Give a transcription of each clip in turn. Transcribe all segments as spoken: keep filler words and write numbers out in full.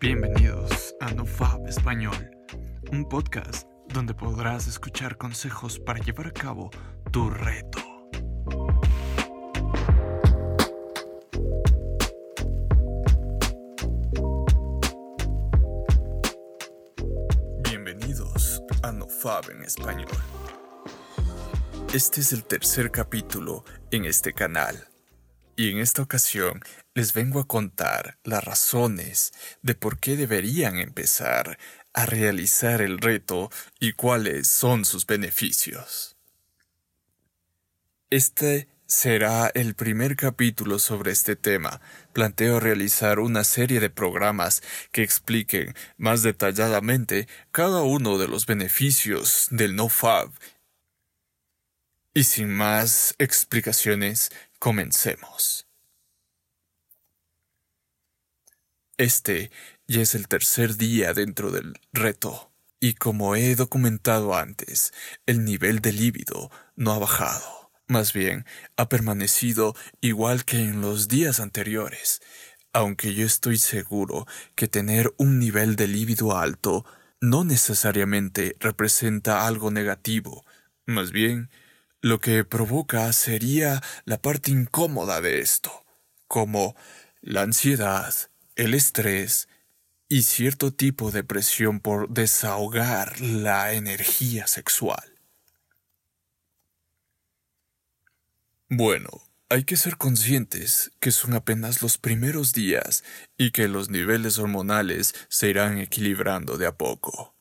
Bienvenidos a No Fab Español, un podcast donde podrás escuchar consejos para llevar a cabo tu reto. Bienvenidos a No Fab en Español. Este es el tercer capítulo en este canal. Y en esta ocasión les vengo a contar las razones de por qué deberían empezar a realizar el reto y cuáles son sus beneficios. Este será el primer capítulo sobre este tema. Planteo realizar una serie de programas que expliquen más detalladamente cada uno de los beneficios del No Fab. Y sin más explicaciones, comencemos. Este ya es el tercer día dentro del reto, y como he documentado antes, el nivel de líbido no ha bajado. Más bien, ha permanecido igual que en los días anteriores, aunque yo estoy seguro que tener un nivel de líbido alto no necesariamente representa algo negativo. Más bien, lo que provoca sería la parte incómoda de esto, como la ansiedad, el estrés y cierto tipo de presión por desahogar la energía sexual. Bueno, hay que ser conscientes que son apenas los primeros días y que los niveles hormonales se irán equilibrando de a poco.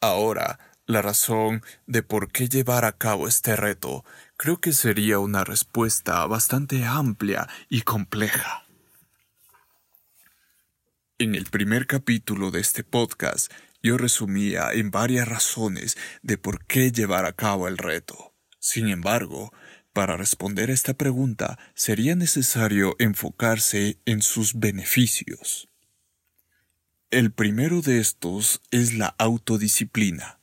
Ahora, la razón de por qué llevar a cabo este reto creo que sería una respuesta bastante amplia y compleja. En el primer capítulo de este podcast, yo resumía en varias razones de por qué llevar a cabo el reto. Sin embargo, para responder a esta pregunta, sería necesario enfocarse en sus beneficios. El primero de estos es la autodisciplina.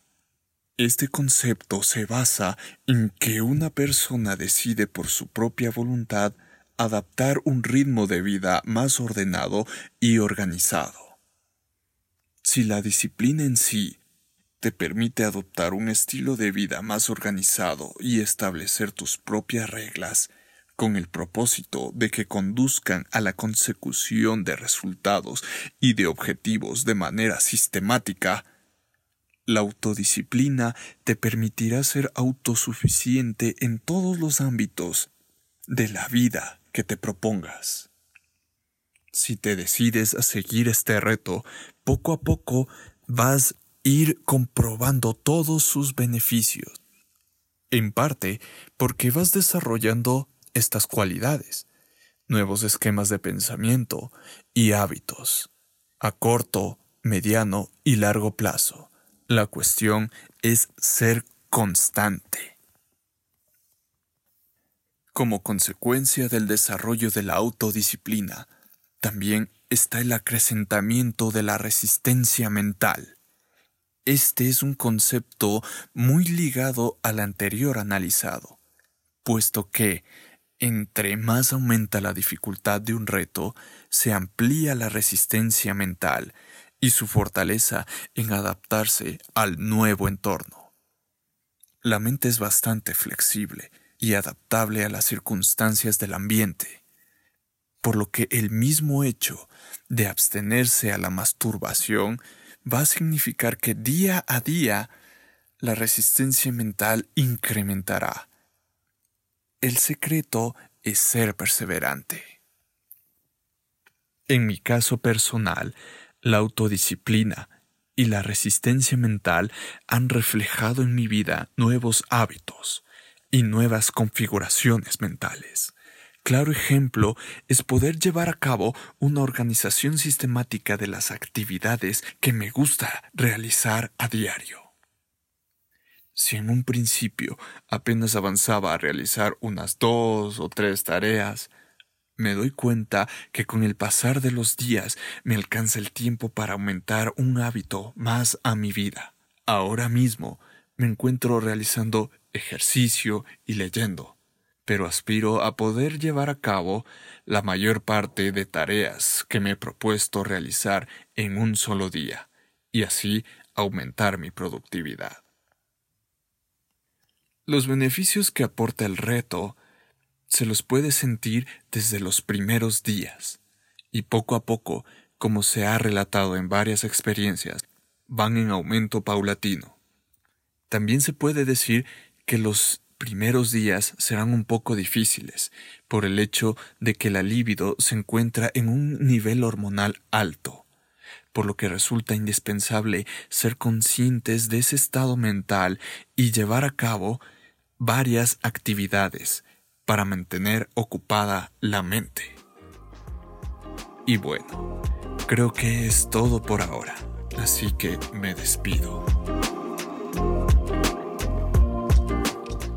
Este concepto se basa en que una persona decide por su propia voluntad adaptar un ritmo de vida más ordenado y organizado. Si la disciplina en sí te permite adoptar un estilo de vida más organizado y establecer tus propias reglas, con el propósito de que conduzcan a la consecución de resultados y de objetivos de manera sistemática, la autodisciplina te permitirá ser autosuficiente en todos los ámbitos de la vida que te propongas. Si te decides a seguir este reto, poco a poco vas a ir comprobando todos sus beneficios, en parte porque vas desarrollando estas cualidades, nuevos esquemas de pensamiento y hábitos, a corto, mediano y largo plazo. La cuestión es ser constante. Como consecuencia del desarrollo de la autodisciplina, también está el acrecentamiento de la resistencia mental. Este es un concepto muy ligado al anterior analizado, puesto que, entre más aumenta la dificultad de un reto, se amplía la resistencia mental y su fortaleza en adaptarse al nuevo entorno. La mente es bastante flexible y adaptable a las circunstancias del ambiente, por lo que el mismo hecho de abstenerse a la masturbación va a significar que día a día la resistencia mental incrementará. El secreto es ser perseverante. En mi caso personal, la autodisciplina y la resistencia mental han reflejado en mi vida nuevos hábitos y nuevas configuraciones mentales. Claro ejemplo es poder llevar a cabo una organización sistemática de las actividades que me gusta realizar a diario. Si en un principio apenas avanzaba a realizar unas dos o tres tareas, me doy cuenta que con el pasar de los días me alcanza el tiempo para aumentar un hábito más a mi vida. Ahora mismo me encuentro realizando ejercicio y leyendo, pero aspiro a poder llevar a cabo la mayor parte de tareas que me he propuesto realizar en un solo día, y así aumentar mi productividad. Los beneficios que aporta el reto se los puede sentir desde los primeros días, y poco a poco, como se ha relatado en varias experiencias, van en aumento paulatino. También se puede decir que los primeros días serán un poco difíciles por el hecho de que la libido se encuentra en un nivel hormonal alto, por lo que resulta indispensable ser conscientes de ese estado mental y llevar a cabo varias actividades para mantener ocupada la mente. Y bueno, creo que es todo por ahora, así que me despido.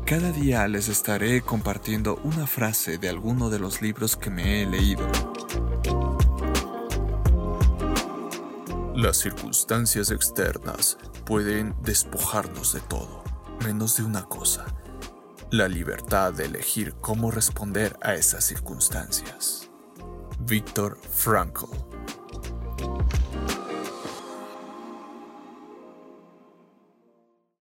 Cada día les estaré compartiendo una frase de alguno de los libros que me he leído. Las circunstancias externas pueden despojarnos de todo, menos de una cosa: la libertad de elegir cómo responder a esas circunstancias. Víctor Frankl.